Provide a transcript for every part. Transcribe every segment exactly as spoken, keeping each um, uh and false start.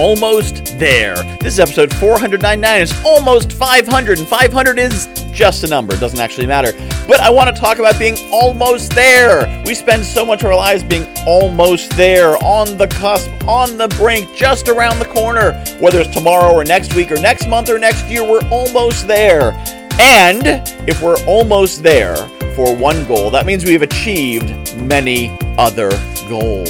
Almost there. This is episode four ninety-nine. It's almost five hundred, and five hundred is just a number. It doesn't actually matter. But I want to talk about being almost there. We spend so much of our lives being almost there, on the cusp, on the brink, just around the corner. Whether it's tomorrow or next week or next month or next year, we're almost there. And if we're almost there for one goal, that means we've achieved many other goals.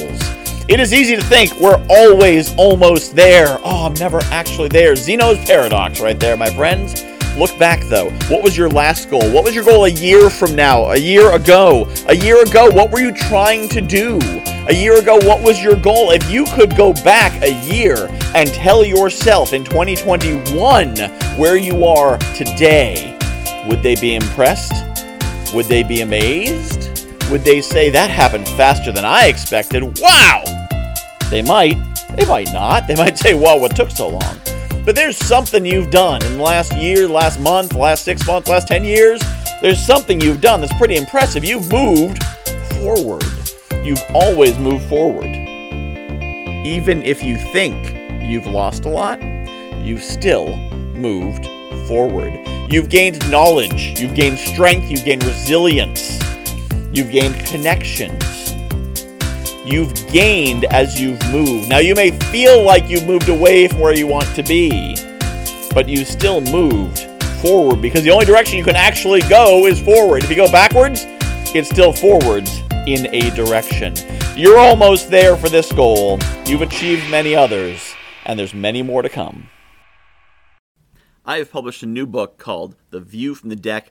It is easy to think we're always almost there. Oh, I'm never actually there. Zeno's paradox right there, my friends. Look back, though. What was your last goal? What was your goal a year from now? A year ago? A year ago, what were you trying to do? A year ago, what was your goal? If you could go back a year and tell yourself in twenty twenty-one where you are today, would they be impressed? Would they be amazed? Would they say, that happened faster than I expected? Wow! They might. They might not. They might say, wow, what took so long? But there's something you've done in the last year, last month, last six months, last ten years. There's something you've done that's pretty impressive. You've moved forward. You've always moved forward. Even if you think you've lost a lot, you've still moved forward. You've gained knowledge. You've gained strength. You've gained resilience. You've gained connections. You've gained as you've moved. Now, you may feel like you moved away from where you want to be, but you still moved forward, because the only direction you can actually go is forward. If you go backwards, it's still forwards in a direction. You're almost there for this goal. You've achieved many others, and there's many more to come. I have published a new book called The View from the Deck,